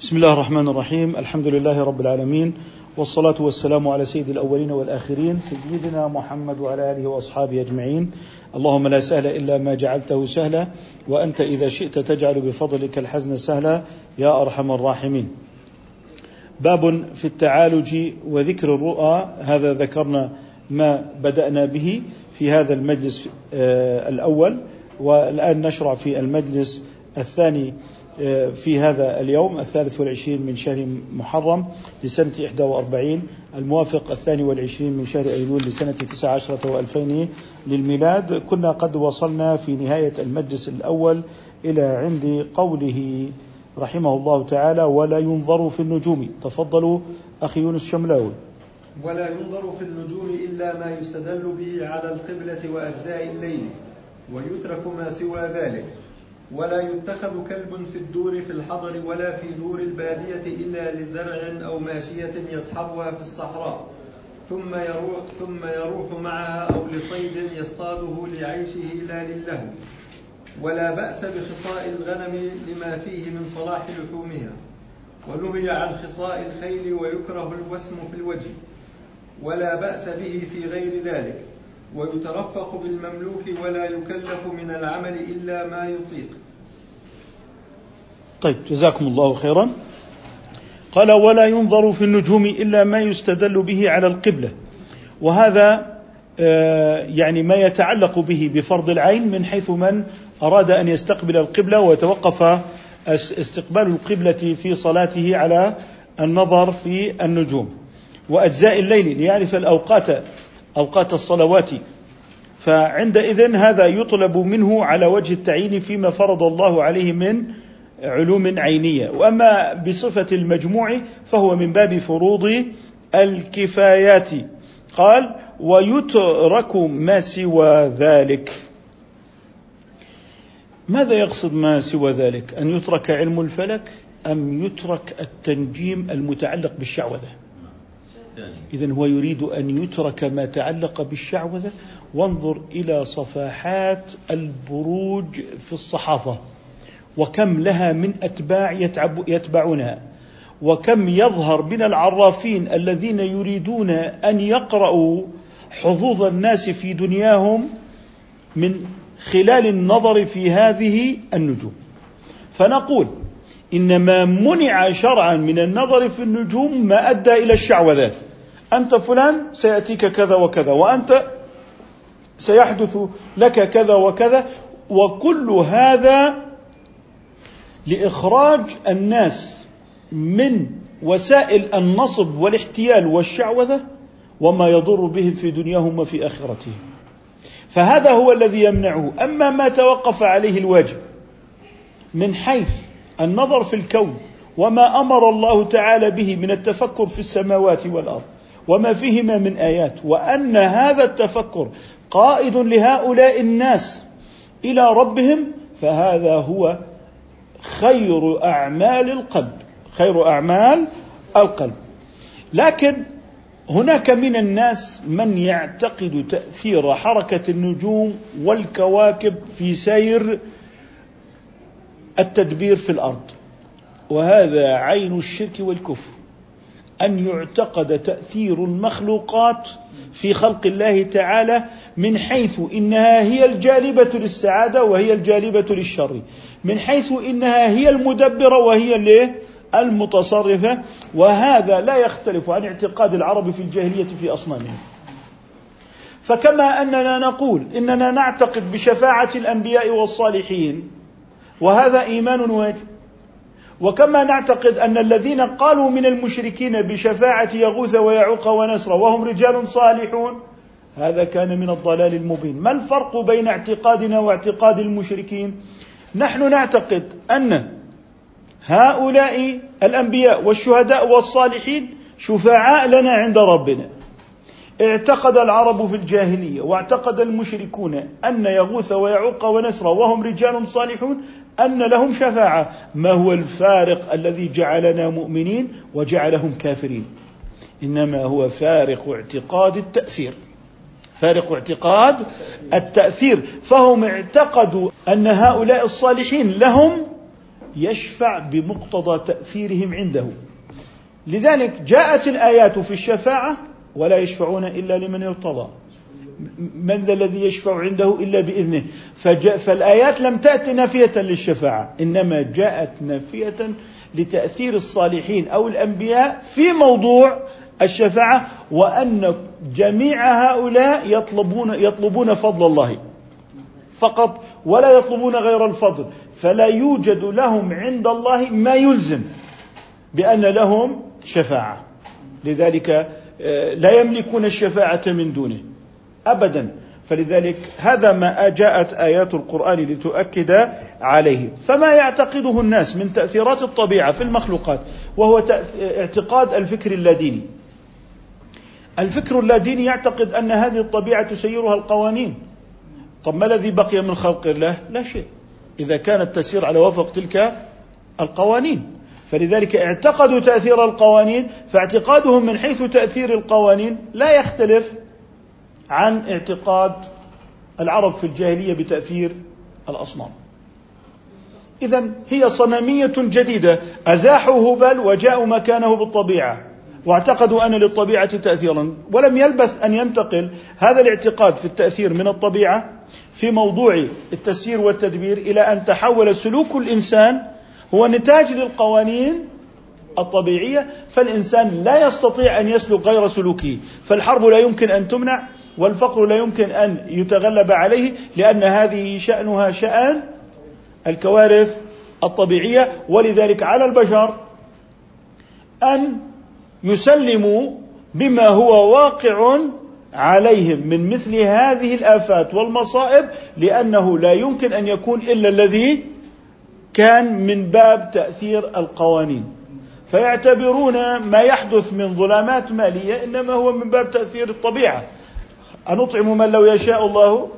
بسم الله الرحمن الرحيم. الحمد لله رب العالمين، والصلاة والسلام على سيد الأولين والآخرين سيدنا محمد وعلى آله وأصحابه أجمعين. اللهم لا سهل إلا ما جعلته سهلا، وأنت إذا شئت تجعل بفضلك الحزن سهلا يا أرحم الراحمين. باب في التعالج وذكر الرؤى. هذا ذكرنا ما بدأنا به في هذا المجلس الأول، والآن نشرع في المجلس الثاني في هذا اليوم 23 من شهر محرم لسنة 41، الموافق 22 من شهر أيلول لسنة 19 و2000 للميلاد. كنا قد وصلنا في نهاية المجلس الأول إلى عند قوله رحمه الله تعالى: ولا ينظر في النجوم. تفضلوا أخي يونس شملاوي. ولا ينظر في النجوم إلا ما يستدل به على القبلة وأجزاء الليل، ويترك ما سوى ذلك. ولا يتخذ كلب في الدور في الحضر ولا في دور البادية إلا لزرع أو ماشية يصحبها في الصحراء ثم يروح معها، أو لصيد يصطاده لعيشه لا للهو. ولا بأس بخصاء الغنم لما فيه من صلاح لحومها، ونهي عن خصاء الخيل، ويكره الوسم في الوجه ولا بأس به في غير ذلك. ويترفق بالمملوك، ولا يكلف من العمل إلا ما يطيق. طيب، جزاكم الله خيرا. قال: ولا ينظر في النجوم إلا ما يستدل به على القبلة، وهذا يعني ما يتعلق به بفرض العين، من حيث من أراد أن يستقبل القبلة وتوقف استقبال القبلة في صلاته على النظر في النجوم. وأجزاء الليل ليعرف أوقات الصلوات، فعندئذ هذا يطلب منه على وجه التعيين فيما فرض الله عليه من علوم عينية. وأما بصفة المجموع فهو من باب فروض الكفايات. قال: ويترك ما سوى ذلك. ماذا يقصد ما سوى ذلك؟ أن يترك علم الفلك أم يترك التنجيم المتعلق بالشعوذة؟ إذن هو يريد أن يترك ما تعلق بالشعوذة. وانظر إلى صفحات البروج في الصحافة، وكم لها من أتباع يتبعونها، وكم يظهر من العرافين الذين يريدون أن يقرأوا حظوظ الناس في دنياهم من خلال النظر في هذه النجوم. فنقول: إنما منع شرعا من النظر في النجوم ما أدى إلى الشعوذات. أنت فلان سيأتيك كذا وكذا، وأنت سيحدث لك كذا وكذا، وكل هذا لإخراج الناس من وسائل النصب والاحتيال والشعوذة وما يضر بهم في دنياهم وفي آخرتهم. فهذا هو الذي يمنعه. أما ما توقف عليه الواجب من حيث النظر في الكون، وما أمر الله تعالى به من التفكر في السماوات والأرض وما فيهما من آيات، وأن هذا التفكر قائد لهؤلاء الناس إلى ربهم، فهذا هو خير أعمال القلب، خير أعمال القلب. لكن هناك من الناس من يعتقد تأثير حركة النجوم والكواكب في سير التدبير في الأرض، وهذا عين الشرك والكفر، أن يعتقد تأثير المخلوقات في خلق الله تعالى من حيث إنها هي الجالبة للسعادة وهي الجالبة للشر، من حيث إنها هي المدبرة وهي المتصرفة. وهذا لا يختلف عن اعتقاد العرب في الجاهلية في أصنامهم. فكما أننا نقول إننا نعتقد بشفاعة الأنبياء والصالحين، وهذا إيمان واجب، وكما نعتقد أن الذين قالوا من المشركين بشفاعة يغوث ويعوق ونسر وهم رجال صالحون، هذا كان من الضلال المبين. ما الفرق بين اعتقادنا واعتقاد المشركين؟ نحن نعتقد أن هؤلاء الأنبياء والشهداء والصالحين شفعاء لنا عند ربنا. اعتقد العرب في الجاهلية واعتقد المشركون أن يغوث ويعوق ونسر وهم رجال صالحون أن لهم شفاعة. ما هو الفارق الذي جعلنا مؤمنين وجعلهم كافرين؟ إنما هو فارق اعتقاد التأثير. فهم اعتقدوا أن هؤلاء الصالحين لهم يشفع بمقتضى تأثيرهم عنده. لذلك جاءت الآيات في الشفاعة ولا يشفعون إلا لمن ارتضى، من ذا الذي يشفع عنده إلا بإذنه. فالآيات لم تأت نافية للشفاعة، إنما جاءت نافية لتأثير الصالحين أو الأنبياء في موضوع الشفاعة، وأن جميع هؤلاء يطلبون فضل الله فقط ولا يطلبون غير الفضل، فلا يوجد لهم عند الله ما يلزم بأن لهم شفاعة، لذلك لا يملكون الشفاعة من دونه أبدا. فلذلك هذا ما جاءت آيات القرآن لتؤكد عليه. فما يعتقده الناس من تأثيرات الطبيعة في المخلوقات وهو اعتقاد الفكر اللاديني. الفكر اللاديني يعتقد أن هذه الطبيعة تسيرها القوانين. طب ما الذي بقي من خلق الله؟ لا شيء إذا كانت تسير على وفق تلك القوانين. فلذلك اعتقدوا تأثير القوانين، فاعتقادهم من حيث تأثير القوانين لا يختلف عن اعتقاد العرب في الجاهلية بتأثير الأصنام. إذن هي صنمية جديدة، أزاحوا هبل وجاءوا مكانه بالطبيعة، واعتقدوا أن للطبيعة تأثيرا، ولم يلبث أن ينتقل هذا الاعتقاد في التأثير من الطبيعة في موضوع التسيير والتدبير إلى أن تحول سلوك الإنسان هو نتاج للقوانين الطبيعية، فالإنسان لا يستطيع أن يسلك غير سلوكه، فالحرب لا يمكن أن تمنع، والفقر لا يمكن أن يتغلب عليه، لأن هذه شأنها شأن الكوارث الطبيعية. ولذلك على البشر أن يسلموا بما هو واقع عليهم من مثل هذه الآفات والمصائب، لأنه لا يمكن أن يكون إلا الذي كان من باب تأثير القوانين، فيعتبرون ما يحدث من ظلامات مالية إنما هو من باب تأثير الطبيعة، أنطعم من لو يشاء الله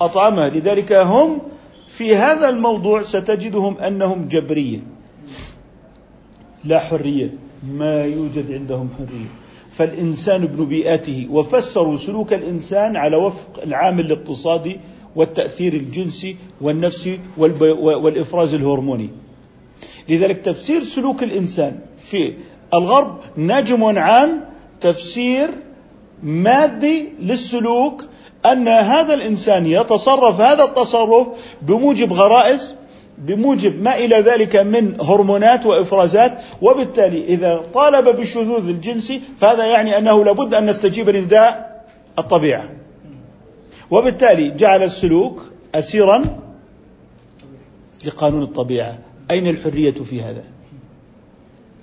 أطعمه. لذلك هم في هذا الموضوع ستجدهم أنهم جبرية لا حرية، ما يوجد عندهم حرية، فالإنسان ابن بيئته، وفسروا سلوك الإنسان على وفق العامل الاقتصادي والتأثير الجنسي والنفسي والإفراز الهرموني. لذلك تفسير سلوك الإنسان في الغرب ناجم عن تفسير مادي للسلوك، أن هذا الإنسان يتصرف هذا التصرف بموجب غرائز، بموجب ما إلى ذلك من هرمونات وإفرازات، وبالتالي إذا طالب بالشذوذ الجنسي فهذا يعني أنه لابد أن نستجيب لنداء الطبيعة، وبالتالي جعل السلوك أسيرا لقانون الطبيعة. أين الحرية في هذا؟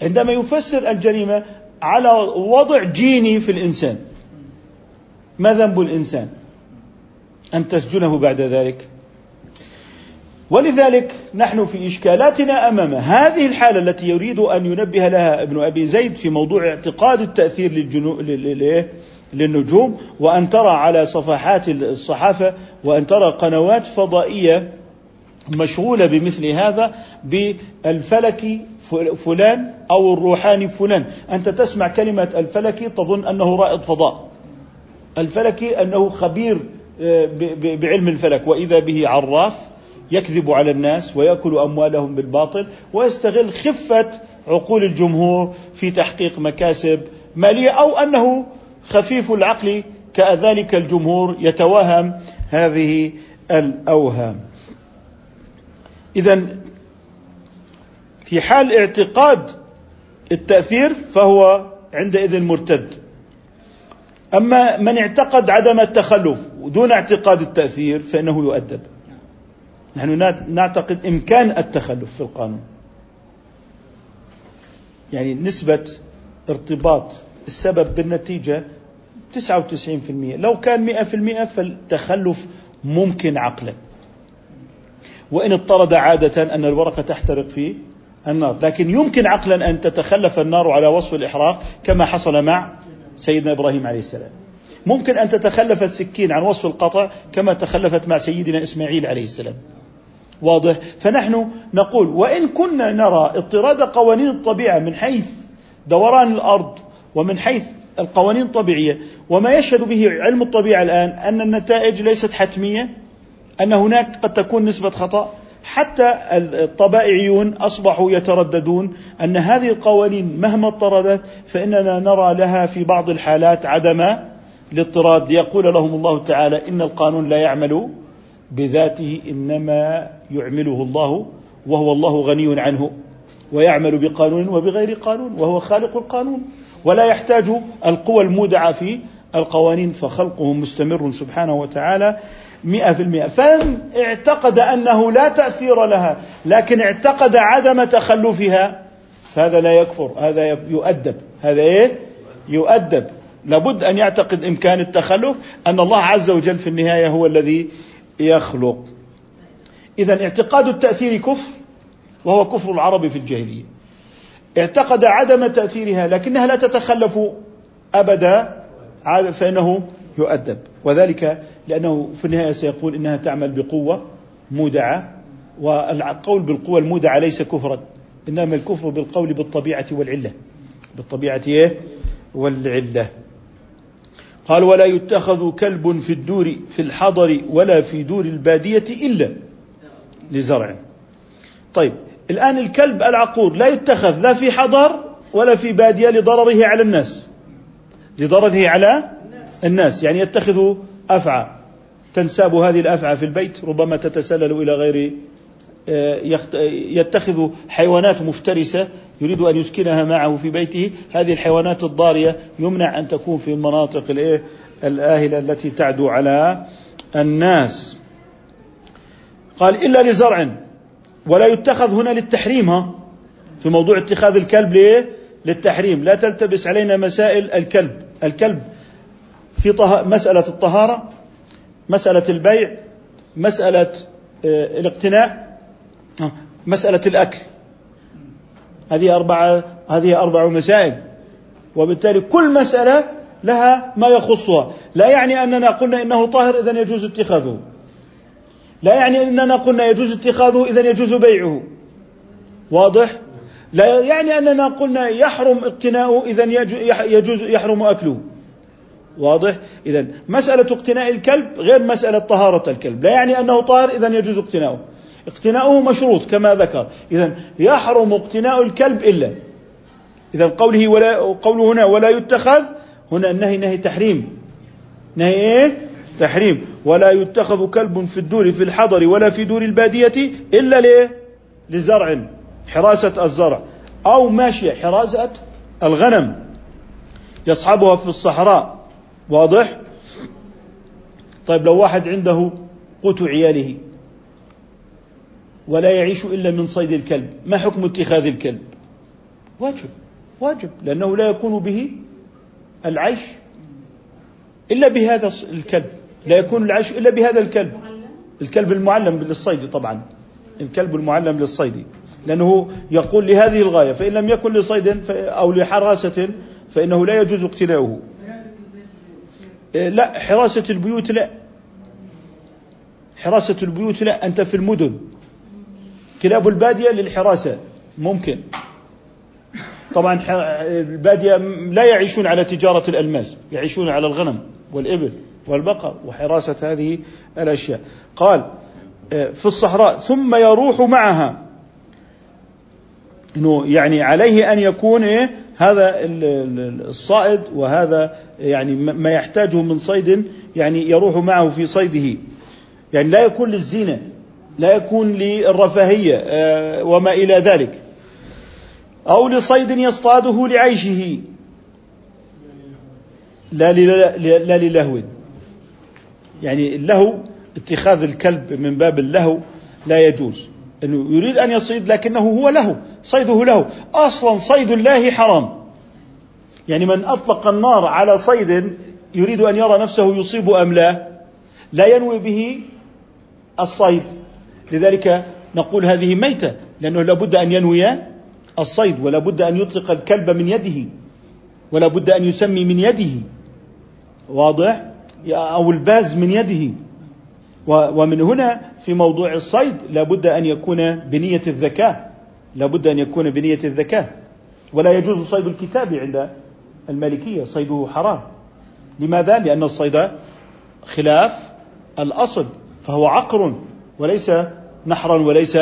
عندما يفسر الجريمة على وضع جيني في الإنسان، ما ذنب الإنسان أن تسجنه بعد ذلك؟ ولذلك نحن في إشكالاتنا أمام هذه الحالة التي يريد أن ينبه لها ابن أبي زيد في موضوع اعتقاد التأثير للنجوم، وأن ترى على صفحات الصحافة وأن ترى قنوات فضائية مشغولة بمثل هذا، بالفلكي فلان أو الروحاني فلان. أنت تسمع كلمة الفلكي تظن أنه رائد فضاء، الفلكي أنه خبير بعلم الفلك، وإذا به عراف يكذب على الناس ويأكل أموالهم بالباطل، ويستغل خفة عقول الجمهور في تحقيق مكاسب مالية، أو أنه خفيف العقل كذلك الجمهور يتوهم هذه الأوهام. إذن في حال اعتقاد التأثير فهو عندئذ مرتد. أما من اعتقد عدم التخلف دون اعتقاد التأثير فإنه يؤدب. نحن نعتقد إمكان التخلف في القانون، يعني نسبة ارتباط السبب بالنتيجة 99%، لو كان 100% فالتخلف ممكن عقلا، وإن اضطرد عادة أن الورقة تحترق في النار، لكن يمكن عقلا أن تتخلف النار على وصف الإحراق كما حصل مع سيدنا إبراهيم عليه السلام. ممكن أن تتخلف السكين عن وصف القطع كما تخلفت مع سيدنا إسماعيل عليه السلام. واضح؟ فنحن نقول وإن كنا نرى اضطراد قوانين الطبيعة من حيث دوران الأرض ومن حيث القوانين الطبيعية، وما يشهد به علم الطبيعة الآن أن النتائج ليست حتمية، أن هناك قد تكون نسبة خطأ، حتى الطبائعيون أصبحوا يترددون أن هذه القوانين مهما اضطردت فإننا نرى لها في بعض الحالات عدم الاضطراد، ليقول لهم الله تعالى إن القانون لا يعمل بذاته إنما يعمله الله وهو الله غني عنه، ويعمل بقانون وبغير قانون وهو خالق القانون، ولا يحتاج القوى المودعة في القوانين، فخلقه مستمر سبحانه وتعالى 100%. فمن اعتقد أنه لا تأثير لها لكن اعتقد عدم تخلفها فهذا لا يكفر، هذا يؤدب، هذا يؤدب، لابد أن يعتقد إمكان التخلف، أن الله عز وجل في النهاية هو الذي يخلق. إذن اعتقاد التأثير كفر وهو كفر العرب في الجاهلية، اعتقد عدم تأثيرها لكنها لا تتخلف أبدا فإنه يؤدب، وذلك لأنه في النهاية سيقول إنها تعمل بقوة مودعة، والقول بالقوة المودعة ليس كفرا، إنما الكفر بالقول بالطبيعة والعلة، بالطبيعة والعلة. قال ولا يتخذ كلب في الدور في الحضر ولا في دور البادية إلا لزرع. طيب الآن الكلب العقور لا يتخذ لا في حضر ولا في بادية لضرره على الناس، لضرره على الناس، يعني يتخذ أفعى، تنساب هذه الأفعى في البيت، ربما تتسلل إلى غير، يتخذ حيوانات مفترسة يريد أن يسكنها معه في بيته، هذه الحيوانات الضارية يمنع أن تكون في المناطق الآهلة التي تعدو على الناس. قال إلا لزرع، ولا يتخذ هنا للتحريم، في موضوع اتخاذ الكلب للتحريم، لا تلتبس علينا مسائل الكلب، الكلب في مسألة الطهارة، مسألة البيع، مسألة الاقتناء، مسألة الأكل، هذه أربع مسائل، وبالتالي كل مسألة لها ما يخصها. لا يعني أننا قلنا إنه طاهر إذن يجوز اتخاذه، لا يعني أننا قلنا يجوز اتخاذه إذن يجوز بيعه، واضح؟ لا يعني أننا قلنا يحرم اقتناؤه إذن يجوز يحرم أكله، واضح؟ إذن مسألة اقتناء الكلب غير مسألة طهارة الكلب، لا يعني أنه طاهر إذن يجوز اقتناؤه، اقتناؤه مشروط كما ذكر، إذن يحرم اقتناء الكلب إلا. إذن قوله هنا ولا يتخذ، هنا النهي نهي تحريم، نهي تحريم، ولا يتخذ كلب في الدور في الحضر ولا في دور البادية إلا لزرع، حراسة الزرع، أو ماشية، حراسة الغنم يصحبها في الصحراء، واضح؟ طيب لو واحد عنده قوت عياله ولا يعيش إلا من صيد الكلب، ما حكم اتخاذ الكلب؟ واجب، لأنه لا يكون به العيش إلا بهذا الكلب، لا يكون العيش إلا بهذا الكلب، الكلب المعلم للصيد طبعا، الكلب المعلم للصيد، لأنه يقول لهذه الغاية، فإن لم يكن لصيد أو لحراسة فإنه لا يجوز اقتناؤه. لا حراسة البيوت، لا حراسة البيوت، لا أنت في المدن، كلاب البادية للحراسة ممكن طبعا، البادية لا يعيشون على تجارة الألماس، يعيشون على الغنم والإبل والبقر وحراسة هذه الأشياء. قال في الصحراء، ثم يروح معها، إنه يعني عليه أن يكون هذا الصائد وهذا يعني ما يحتاجه من صيد يعني يروح معه في صيده، يعني لا يكون للزينة، لا يكون للرفاهية وما إلى ذلك، أو لصيد يصطاده لعيشه لا للهو، يعني اللهو اتخاذ الكلب من باب اللهو لا يجوز، أنه يريد أن يصيد لكنه هو لهو، صيده لهو، أصلا صيد الله حرام، يعني من أطلق النار على صيد يريد أن يرى نفسه يصيب أم لا ينوي به الصيد، لذلك نقول هذه ميتة، لأنه لابد أن ينوي الصيد، ولا بد أن يطلق الكلب من يده، ولا بد أن يسمي من يده، واضح؟ أو الباز من يده، ومن هنا في موضوع الصيد لا بد أن يكون بنية الذكاء، لا بد أن يكون بنية الذكاء، ولا يجوز صيد الكتاب عند المالكية، صيده حرام، لماذا؟ لأن الصيد خلاف الأصل، فهو عقر وليس نحرا وليس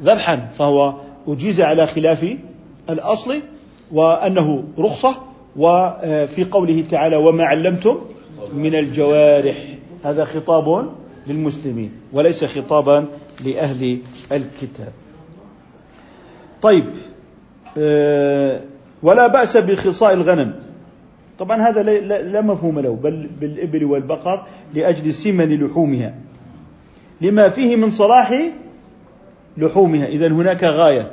ذبحا، فهو أجيز على خلاف الأصل، وأنه رخصة. وفي قوله تعالى وما علمتم من الجوارح، هذا خطاب للمسلمين وليس خطابا لأهل الكتاب. طيب، ولا بأس بخصاء الغنم، طبعا هذا لا مفهوم له، بل بالإبل والبقر لأجل سمن لحومها لما فيه من صلاح لحومها، إذن هناك غاية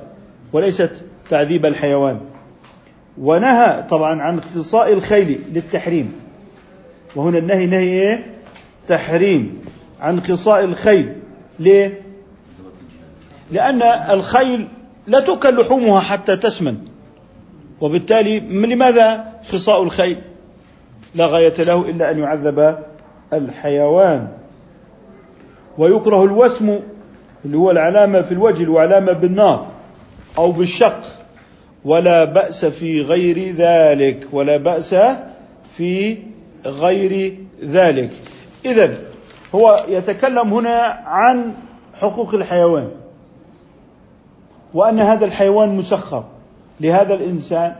وليست تعذيب الحيوان. ونهى طبعا عن خصاء الخيل للتحريم، وهنا النهي نهي تحريم عن خصاء الخيل. ليه؟ لأن الخيل لا تؤكل لحومها حتى تسمن، وبالتالي لماذا خصاء الخيل؟ لا غاية له إلا أن يعذب الحيوان. ويكره الوسم اللي هو العلامة في الوجه وعلامة بالنار أو بالشق، ولا بأس في غير ذلك، ولا بأس في غير ذلك. إذن هو يتكلم هنا عن حقوق الحيوان، وأن هذا الحيوان مسخر لهذا الإنسان،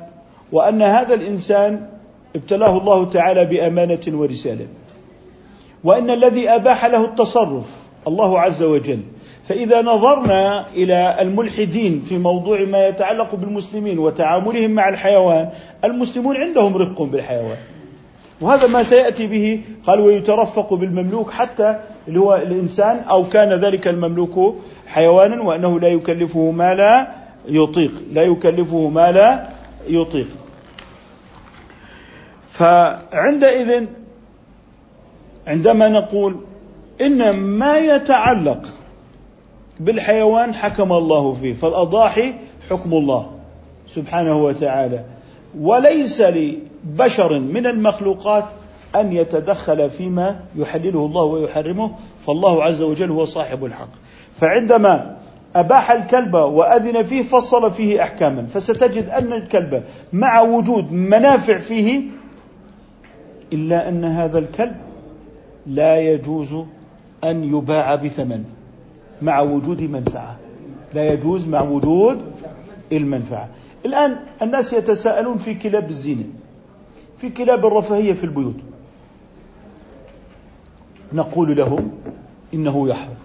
وأن هذا الإنسان ابتلاه الله تعالى بأمانة ورسالة، وأن الذي أباح له التصرف الله عز وجل. فإذا نظرنا إلى الملحدين في موضوع ما يتعلق بالمسلمين وتعاملهم مع الحيوان، المسلمون عندهم رفق بالحيوان، وهذا ما سيأتي به. قال ويترفق بالمملوك حتى اللي هو الإنسان، أو كان ذلك المملوك حيوانا، وأنه لا يكلفه ما لا يطيق، لا يكلفه ما لا يطيق. فعندئذ عندما نقول إن ما يتعلق بالحيوان حكم الله فيه، فالأضاحي حكم الله سبحانه وتعالى، وليس لبشر من المخلوقات أن يتدخل فيما يحلله الله ويحرمه، فالله عز وجل هو صاحب الحق. فعندما أباح الكلب وأذن فيه فصل فيه أحكاما، فستجد أن الكلب مع وجود منافع فيه، إلا أن هذا الكلب لا يجوز أن يباع بثمن مع وجود منفعة، لا يجوز مع وجود المنفعة. الآن الناس يتساءلون في كلاب الزينة، في كلاب الرفاهية في البيوت، نقول لهم إنه يحرم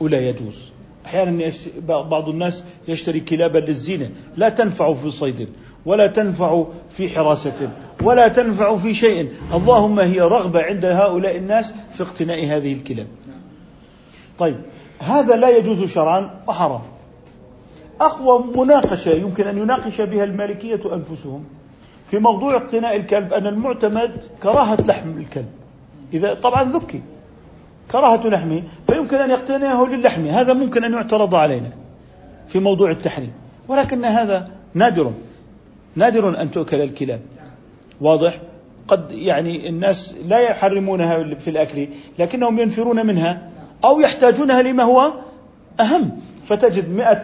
ولا يجوز. أحيانا بعض الناس يشتري كلابا للزينة لا تنفع في صيد، ولا تنفع في حراسة، ولا تنفع في شيء، اللهم هي رغبة عند هؤلاء الناس في اقتناء هذه الكلاب. طيب، هذا لا يجوز شرعا وحرام. أقوى مناقشة يمكن أن يناقش بها المالكية أنفسهم في موضوع اقتناء الكلب، أن المعتمد كراهة لحم الكلب، إذا طبعا ذكي كراهة لحمه، فيمكن أن يقتنيه للحم، هذا ممكن أن يعترض علينا في موضوع التحريم، ولكن هذا نادر أن تؤكل الكلاب. واضح؟ قد يعني الناس لا يحرمونها في الأكل، لكنهم ينفرون منها أو يحتاجونها لما هو أهم. فتجد 100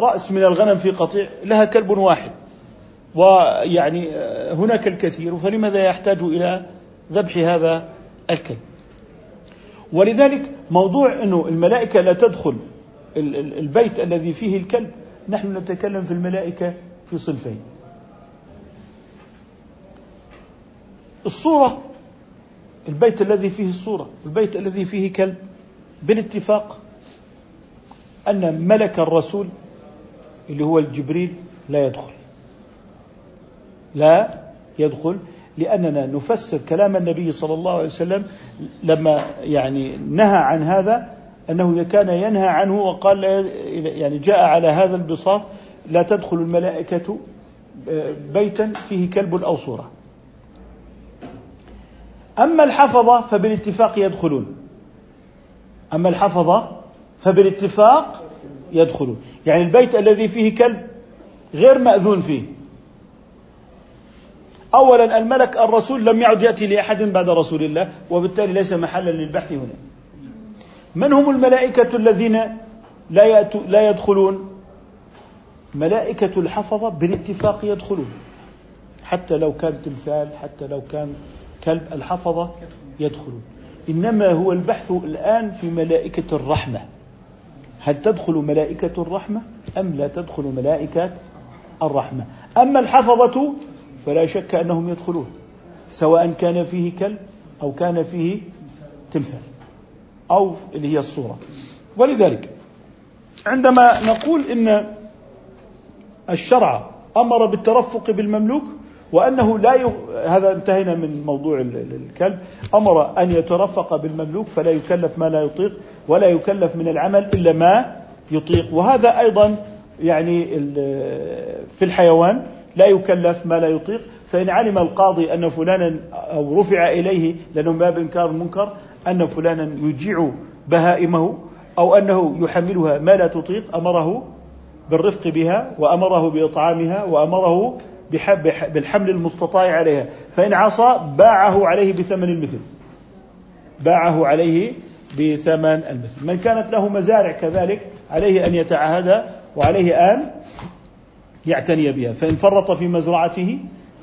رأس من الغنم في قطيع لها كلب واحد، ويعني هناك الكثير، فلماذا يحتاج إلى ذبح هذا الكلب؟ ولذلك موضوع أنه الملائكة لا تدخل البيت الذي فيه الكلب، نحن نتكلم في الملائكة في صنفين: الصورة، البيت الذي فيه الصورة، والبيت الذي فيه كلب، بالاتفاق أن ملك الرسول اللي هو الجبريل لا يدخل، لأننا نفسر كلام النبي صلى الله عليه وسلم لما يعني نهى عن هذا، أنه كان ينهى عنه وقال يعني جاء على هذا البساط: لا تدخل الملائكة بيتا فيه كلب أو صورة. أما الحفظة فبالاتفاق يدخلون، يعني البيت الذي فيه كلب غير مأذون فيه. أولا، الملك الرسول لم يعد يأتي لأحد بعد رسول الله، وبالتالي ليس محلا للبحث هنا. من هم الملائكة الذين لا يدخلون؟ ملائكة الحفظة بالاتفاق يدخلون، حتى لو كان تمثال، حتى لو كان كلب، الحفظة يدخلون. إنما هو البحث الآن في ملائكة الرحمة، هل تدخل ملائكة الرحمة أم لا تدخل ملائكة الرحمة؟ أما الحفظة فلا شك أنهم يدخلون، سواء كان فيه كلب أو كان فيه تمثال أو اللي هي الصورة. ولذلك عندما نقول إن الشرع أمر بالترفق بالمملوك وأنه لا هذا انتهينا من موضوع الكلب، أمر أن يترفق بالمملوك فلا يكلف ما لا يطيق ولا يكلف من العمل إلا ما يطيق. وهذا أيضا يعني في الحيوان لا يكلف ما لا يطيق، فإن علم القاضي أن فلانا أو رفع إليه لأنه باب إنكار المنكر أن فلانا يجيع بهائمه أو أنه يحملها ما لا تطيق أمره بالرفق بها وأمره بإطعامها وأمره بالحمل المستطاع عليها، فإن عصى باعه عليه بثمن المثل، باعه عليه بثمن المثل. من كانت له مزارع كذلك عليه أن يتعهد وعليه أن يعتني بها، فإن فرط في مزرعته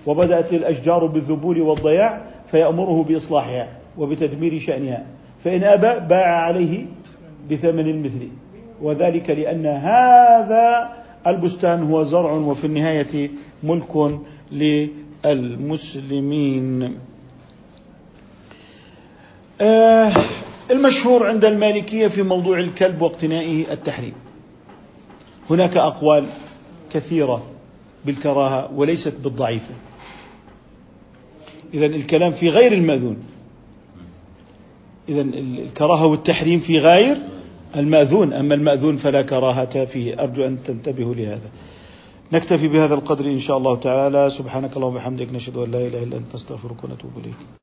وبدأت الأشجار بالذبول والضياع فيأمره بإصلاحها وبتدمير شأنها، فإن أبى باع عليه بثمن المثل، وذلك لأن هذا البستان هو زرع وفي النهاية ملك للمسلمين. المشهور عند المالكية في موضوع الكلب واقتنائه التحريم، هناك أقوال كثيرة بالكراهة وليست بالضعيفة، إذن الكلام في غير المأذون، إذن الكراهة والتحريم في غير المأذون، أما المأذون فلا كراهة فيه. أرجو أن تنتبهوا لهذا. نكتفي بهذا القدر إن شاء الله تعالى. سبحانك اللهم وبحمدك، نشهد أن لا إله إلا أنت، نستغفرك ونتوب إليك.